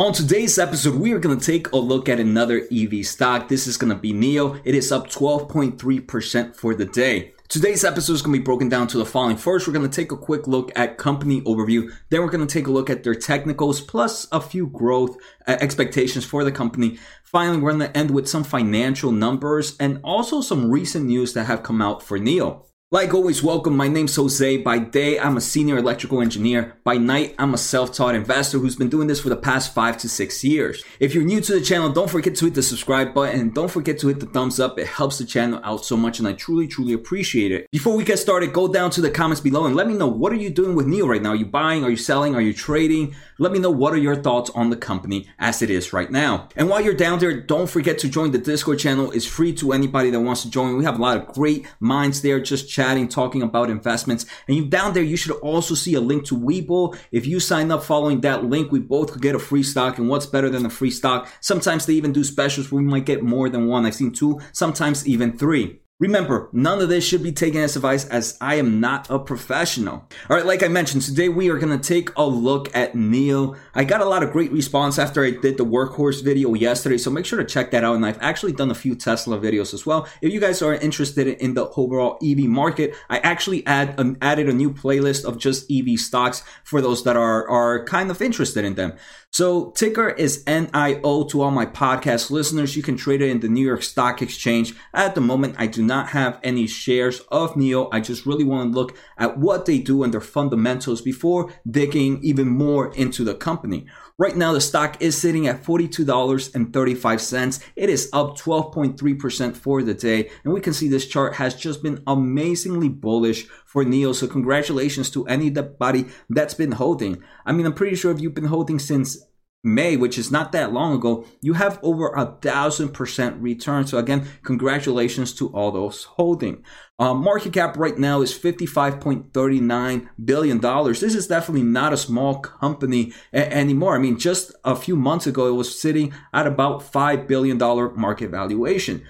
On today's episode, we are going to take a look at another EV stock. This is going to be NIO. It is up 12.3% for the day. Today's episode is going to be broken down to the following. First, we're going to take a quick look at company overview. Then we're going to take a look at their technicals, plus a few growth expectations for the company. Finally, we're going to end with some financial numbers and also some recent news that have come out for NIO. Like always, welcome. My name's Jose. By day, I'm a senior electrical engineer. By night, I'm a self-taught investor who's been doing this for the past 5 to 6 years. If you're new to the channel, don't forget to hit the subscribe button and don't forget to hit the thumbs up. It helps the channel out so much and I truly appreciate it. Before we get started, go down to the comments below and let me know, what are you doing with NIO right now? Are you buying? Are you selling? Are you trading? Let me know, what are your thoughts on the company as it is right now? And while you're down there, don't forget to join the Discord channel. It's free to anybody that wants to join. We have a lot of great minds there just chatting, talking about investments. And you down there, you should also see a link to Webull. If you sign up following that link, we both could get a free stock. And what's better than a free stock? Sometimes they even do specials where we might get more than one. I've seen 2, sometimes even 3. Remember, none of this should be taken as advice, as I am not a professional. All right, like I mentioned, today we are going to take a look at NIO. I got a lot of great response after I did the workhorse video yesterday, so make sure to check that out. And I've actually done a few Tesla videos as well. If you guys are interested in the overall EV market, I actually added a new playlist of just EV stocks for those that are kind of interested in them. So ticker is NIO to all my podcast listeners. You can trade it in the New York Stock Exchange. At the moment, I do not have any shares of NIO. I just really want to look at what they do and their fundamentals before digging even more into the company. Right now, the stock is sitting at $42.35. It is up 12.3% for the day. And we can see this chart has just been amazingly bullish for NIO. So congratulations to anybody that's been holding. I mean, I'm pretty sure if you've been holding since May, which is not that long ago, you have over 1,000% return. So again, congratulations to all those holding. Market cap right now is $55.39 billion. This is definitely not a small company anymore. I mean, just a few months ago, it was sitting at about $5 billion market valuation.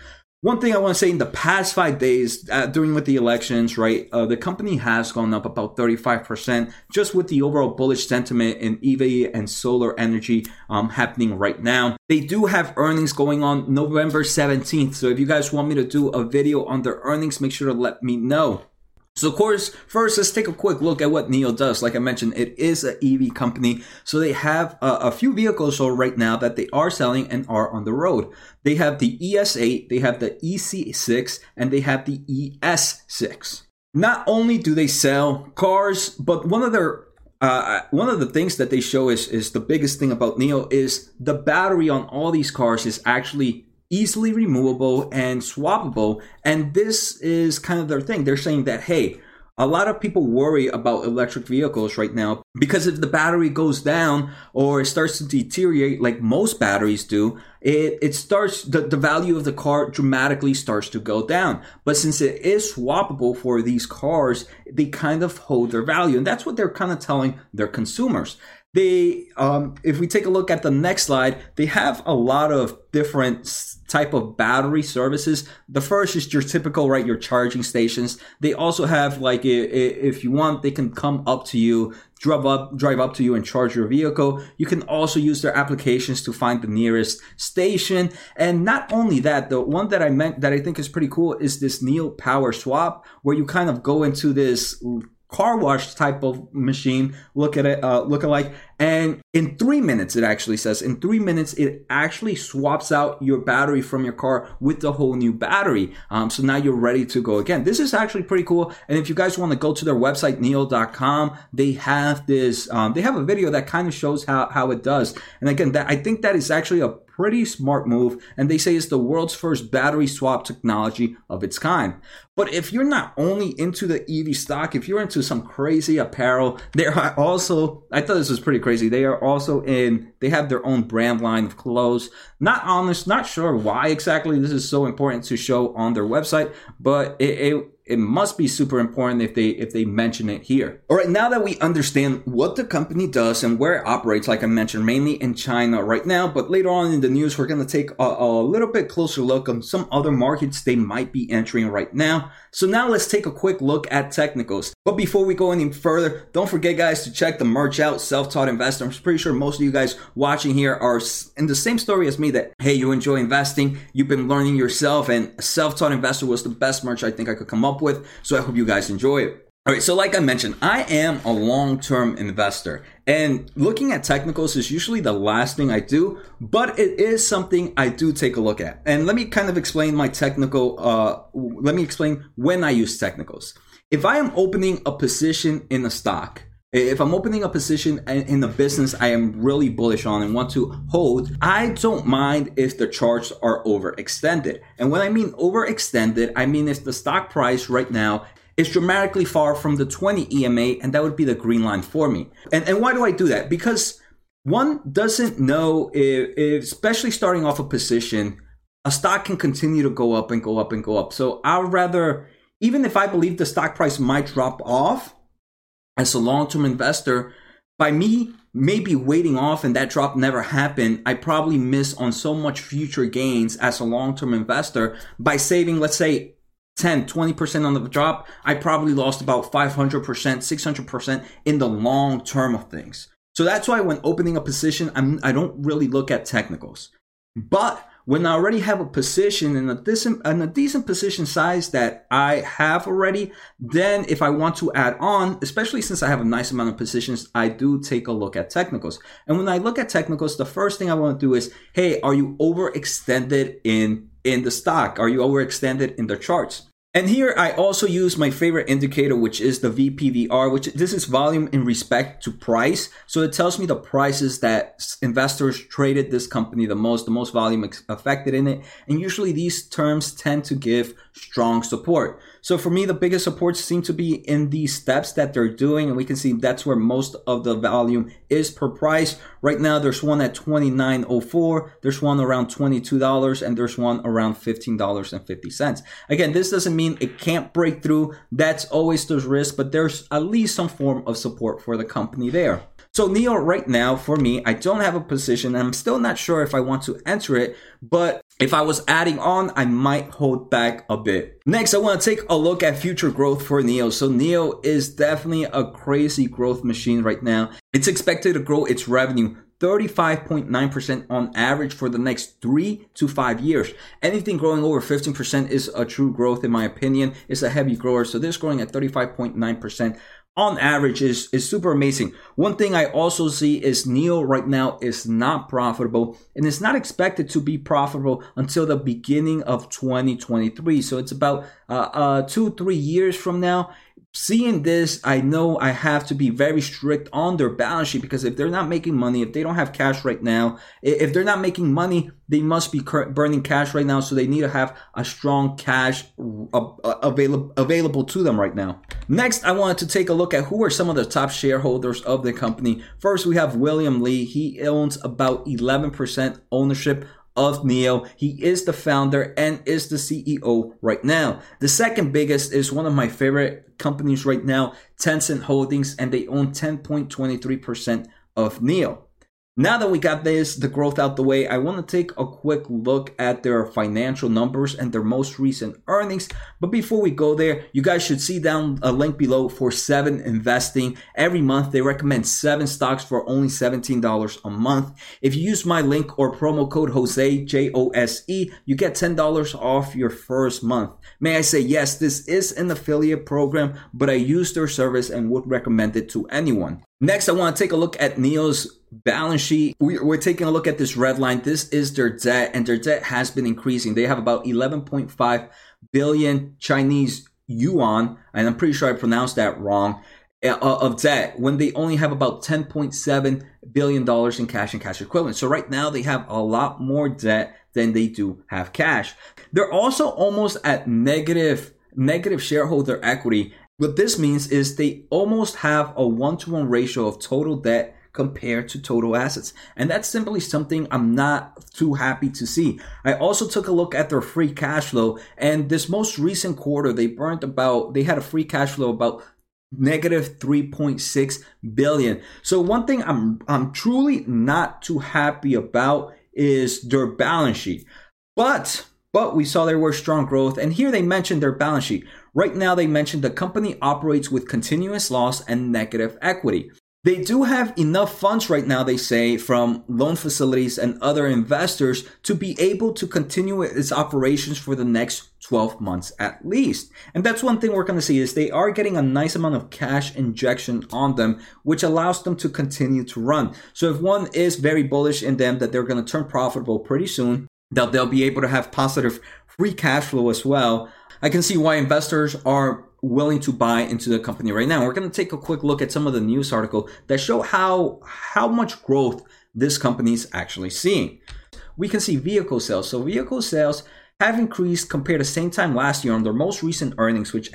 One thing I want to say, in the past 5 days, during with the elections, right, the company has gone up about 35% just with the overall bullish sentiment in EV and solar energy happening right now. They do have earnings going on November 17th. So if you guys want me to do a video on their earnings, make sure to let me know. So of course, first, let's take a quick look at what NIO does. Like I mentioned, it is an EV company. So they have a few vehicles right now that they are selling and are on the road. They have the ES8, they have the EC6, and they have the ES6. Not only do they sell cars, but one of the things that they show is the biggest thing about NIO is the battery on all these cars is actually easily removable and swappable. And this is kind of their thing. They're saying that, hey, a lot of people worry about electric vehicles right now because if the battery goes down or it starts to deteriorate like most batteries do, it starts, the value of the car dramatically starts to go down. But since it is swappable for these cars, they kind of hold their value. And that's what they're kind of telling their consumers. They, if we take a look at the next slide, they have a lot of different type of battery services. The first is your typical, right, your charging stations. They also have, like, if you want, they can come up to you, drive up to you and charge your vehicle. You can also use their applications to find the nearest station. And not only that, the one that I meant that I think is pretty cool is this NIO Power Swap, where you kind of go into this car wash type of machine, look at it, look-alike, and in 3 minutes, it actually says, in 3 minutes, it actually swaps out your battery from your car with the whole new battery. So now you're ready to go again. This is actually pretty cool. And if you guys want to go to their website, NIO.com, they have this, they have a video that kind of shows how it does. And again, I think that is actually a pretty smart move, and they say it's the world's first battery swap technology of its kind. But if you're not only into the EV stock, if you're into some crazy apparel, they are also, I thought this was pretty crazy, they are also in, they have their own brand line of clothes. Not sure why exactly this is so important to show on their website, but it it must be super important if they mention it here. All right, now that we understand what the company does and where it operates, like I mentioned, mainly in China right now, but later on in the news, we're going to take a little bit closer look on some other markets they might be entering right now. So now let's take a quick look at technicals. But before we go any further, don't forget, guys, to check the merch out, Self-Taught Investor. I'm pretty sure most of you guys watching here are in the same story as me that, hey, you enjoy investing, you've been learning yourself, and Self-Taught Investor was the best merch I think I could come up with. So I hope you guys enjoy it. All right, so like I mentioned, I am a long-term investor, and looking at technicals is usually the last thing I do, but it is something I do take a look at. And let me kind of explain my technical, let me explain when I use technicals. If I am opening a position in a stock, if I'm opening a position in a business I am really bullish on and want to hold, I don't mind if the charts are overextended. And when I mean overextended, I mean if the stock price right now is dramatically far from the 20 EMA, and that would be the green line for me. And why do I do that? Because one doesn't know, if especially starting off a position, a stock can continue to go up and go up and go up. So I'd rather, even if I believe the stock price might drop off, as a long-term investor, by me maybe waiting off and that drop never happened, I probably miss on so much future gains as a long-term investor. By saving, let's say, 10, 20% on the drop, I probably lost about 500%, 600% in the long term of things. So that's why when opening a position, I don't really look at technicals. But when I already have a position and a decent position size that I have already, then if I want to add on, especially since I have a nice amount of positions, I do take a look at technicals. And when I look at technicals, the first thing I want to do is, hey, are you overextended in the stock? Are you overextended in the charts? And here I also use my favorite indicator, which is the VPVR, which this is volume in respect to price. So it tells me the prices that investors traded this company the most volume affected in it. And usually these terms tend to give strong support. So for me, the biggest supports seem to be in these steps that they're doing. And we can see that's where most of the volume is per price. Right now, there's one at $29.04. There's one around $22. And there's one around $15.50. Again, this doesn't mean it can't break through. That's always the risk. But there's at least some form of support for the company there. So NIO right now, for me, I don't have a position. I'm still not sure if I want to enter it. But if I was adding on, I might hold back a bit. Next, I want to take a look at future growth for NIO. So NIO is definitely a crazy growth machine right now. It's expected to grow its revenue 35.9% on average for the next 3 to 5 years. Anything growing over 15% is a true growth, in my opinion. It's a heavy grower. So this growing at 35.9%. on average is super amazing. One thing I also see is NIO right now is not profitable, and it's not expected to be profitable until the beginning of 2023. So it's about 2-3 years from now. Seeing this, I know I have to be very strict on their balance sheet, because if they're not making money, if they don't have cash right now, if they're not making money, they must be burning cash right now. So they need to have a strong cash available to them right now. Next, I wanted to take a look at who are some of the top shareholders of the company. First, we have William Lee. He owns about 11% ownership of NIO. He is the founder and is the CEO right now. The second biggest is one of my favorite companies right now, Tencent Holdings, and they own 10.23% of NIO. Now that we got the growth out the way, I want to take a quick look at their financial numbers and their most recent earnings. But before we go there, you guys should see down a link below for Seven Investing. Every month, they recommend 7 stocks for only $17 a month. If you use my link or promo code Jose, J-O-S-E, you get $10 off your first month. May I say, yes, this is an affiliate program, but I use their service and would recommend it to anyone. Next, I want to take a look at NIO's balance sheet. We're taking a look at this red line. This is their debt, and their debt has been increasing. They have about 11.5 billion Chinese yuan, and I'm pretty sure I pronounced that wrong, of debt, when they only have about $10.7 billion in cash and cash equivalents. So right now they have a lot more debt than they do have cash. They're also almost at negative shareholder equity. What this means is they almost have a 1-to-1 ratio of total debt compared to total assets. And that's simply something I'm not too happy to see. I also took a look at their free cash flow, and this most recent quarter, they had a free cash flow about negative $3.6 billion. So one thing I'm truly not too happy about is their balance sheet. But we saw there were strong growth, and here they mentioned their balance sheet. Right now, they mentioned the company operates with continuous loss and negative equity. They do have enough funds right now, they say, from loan facilities and other investors to be able to continue its operations for the next 12 months at least. And that's one thing we're going to see is they are getting a nice amount of cash injection on them, which allows them to continue to run. So if one is very bullish in them that they're going to turn profitable pretty soon, that they'll be able to have positive free cash flow as well, I can see why investors are willing to buy into the company right now. We're going to take a quick look at some of the news article that show how much growth this company is actually seeing. We can see vehicle sales. So vehicle sales have increased compared to same time last year on their most recent earnings, which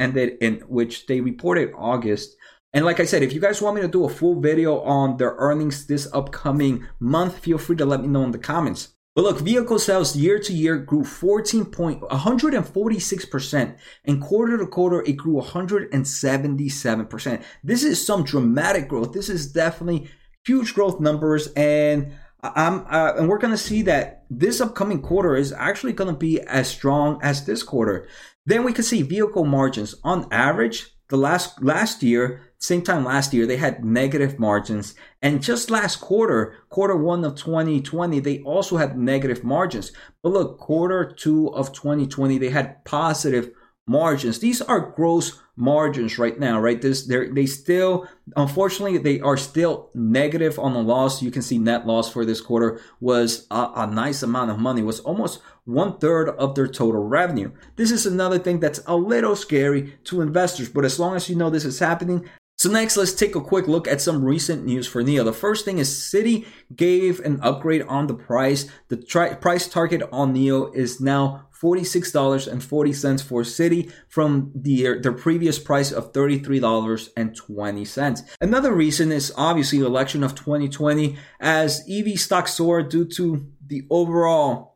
they reported August. And like I said, if you guys want me to do a full video on their earnings this upcoming month, feel free to let me know in the comments. But look, vehicle sales year to year grew 146%, and quarter to quarter it grew 177%. This is some dramatic growth. This is definitely huge growth numbers, and and we're gonna see that this upcoming quarter is actually gonna be as strong as this quarter. Then we can see vehicle margins on average. The last year, same time last year, they had negative margins. And just last quarter one of 2020, they also had negative margins. But look, quarter two of 2020, they had positive margins. These are gross margins right now, right? Unfortunately, they are still negative on the loss. You can see net loss for this quarter was a nice amount of money. It was almost 1/3 of their total revenue. This is another thing that's a little scary to investors, but as long as you know this is happening. So next, let's take a quick look at some recent news for NIO. The first thing is Citi gave an upgrade on the price. The price target on NIO is now $46.40 for Citi from their previous price of $33.20. Another reason is obviously the election of 2020, as EV stocks soared due to the overall,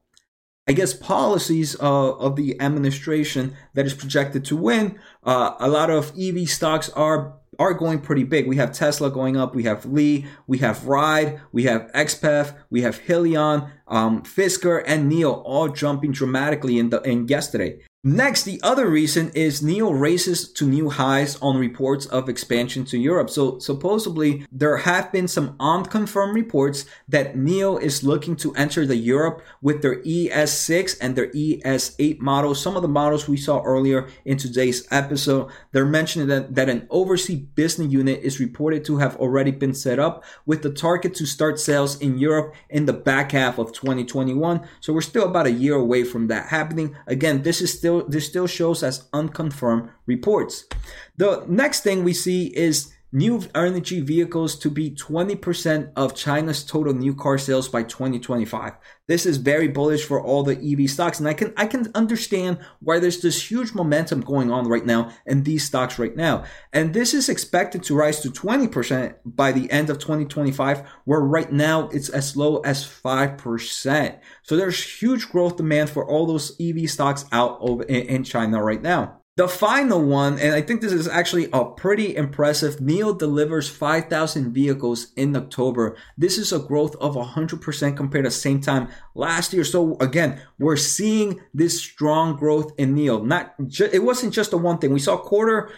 policies of the administration that is projected to win. A lot of EV stocks are going pretty big. We have Tesla going up. We have Li. We have Ride. We have XPEF. We have Xilion, Fisker, and NIO all jumping dramatically in yesterday. Next, the other reason is NIO races to new highs on reports of expansion to Europe. So supposedly there have been some unconfirmed reports that NIO is looking to enter the Europe with their ES6 and their ES8 models. Some of the models we saw earlier in today's episode, they're mentioning that an overseas business unit is reported to have already been set up with the target to start sales in Europe in the back half of 2021. So we're still about a year away from that happening. Again, this still shows as unconfirmed reports. The next thing we see is new energy vehicles to be 20% of China's total new car sales by 2025. This is very bullish for all the EV stocks, and I can understand why there's this huge momentum going on right now in these stocks right now. And this is expected to rise to 20% by the end of 2025, where right now it's as low as 5%. So there's huge growth demand for all those EV stocks out over in China right now. The final one, and I think this is actually a pretty impressive, NIO delivers 5,000 vehicles in October. This is a growth of 100% compared to same time last year. So again, we're seeing this strong growth in NIO. It wasn't just the one thing. We saw quarter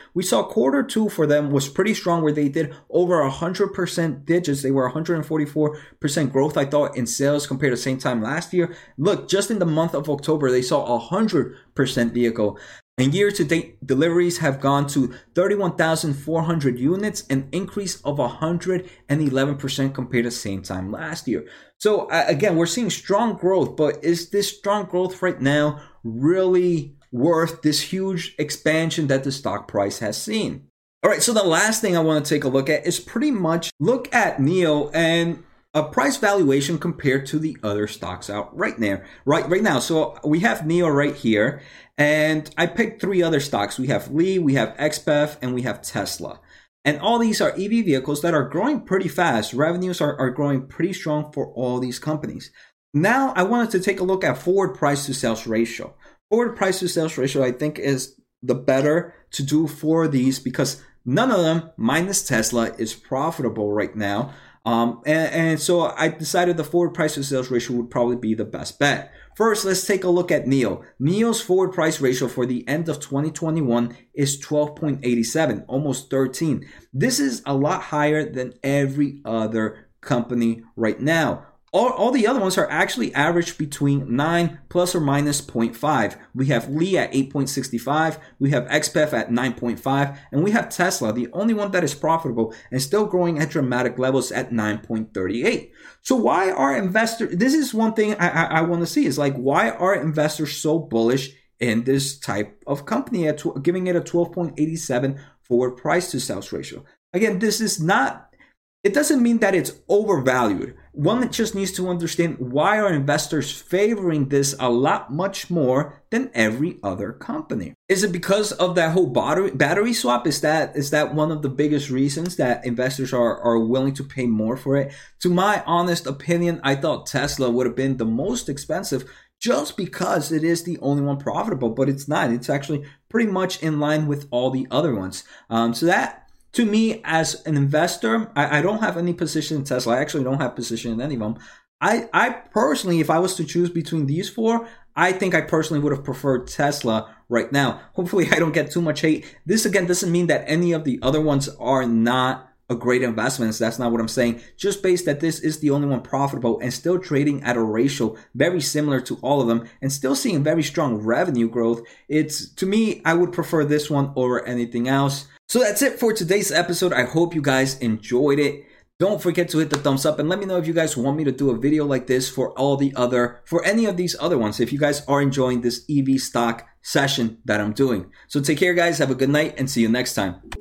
two for them was pretty strong, where they did over 100% digits. They were 144% growth, I thought, in sales compared to same time last year. Look, just in the month of October, they saw 100% vehicle. And year-to-date deliveries have gone to 31,400 units, an increase of 111% compared to same time last year. So again, we're seeing strong growth, but is this strong growth right now really worth this huge expansion that the stock price has seen? All right, so the last thing I want to take a look at is pretty much look at NIO and a price valuation compared to the other stocks out right now. So we have NIO right here, and I picked three other stocks. We have Li, we have XPEF, and we have Tesla. And all these are EV vehicles that are growing pretty fast. Revenues are growing pretty strong for all these companies. Now, I wanted to take a look at forward price to sales ratio. Forward price to sales ratio, I think, is the better to do for these because none of them, minus Tesla, is profitable right now. So I decided the forward price to sales ratio would probably be the best bet. First, let's take a look at NIO. NIO's forward price ratio for the end of 2021 is 12.87, almost 13. This is a lot higher than every other company right now. All the other ones are actually averaged between 9 plus or minus 0.5. We have Li at 8.65, we have XPEF at 9.5, and we have Tesla, the only one that is profitable and still growing at dramatic levels at 9.38. So why are investors, this is one thing I want to see, is like, why are investors so bullish in this type of company, at giving it a 12.87 forward price to sales ratio? Again, this is not, it doesn't mean that it's overvalued. One that just needs to understand why are investors favoring this a lot much more than every other company. Is it because of that whole battery swap? Is that one of the biggest reasons that investors are willing to pay more for it? To my honest opinion, I thought Tesla would have been the most expensive just because it is the only one profitable, but it's not. It's actually pretty much in line with all the other ones. So that, to me, as an investor, I don't have any position in Tesla. I actually don't have position in any of them. I personally, if I was to choose between these four, I think I personally would have preferred Tesla right now. Hopefully, I don't get too much hate. This, again, doesn't mean that any of the other ones are not a great investment. That's not what I'm saying. Just based that this is the only one profitable and still trading at a ratio very similar to all of them and still seeing very strong revenue growth, it's, to me, I would prefer this one over anything else. So that's it for today's episode. I hope you guys enjoyed it. Don't forget to hit the thumbs up and let me know if you guys want me to do a video like this for any of these other ones, if you guys are enjoying this EV stock session that I'm doing. So take care, guys. Have a good night and see you next time.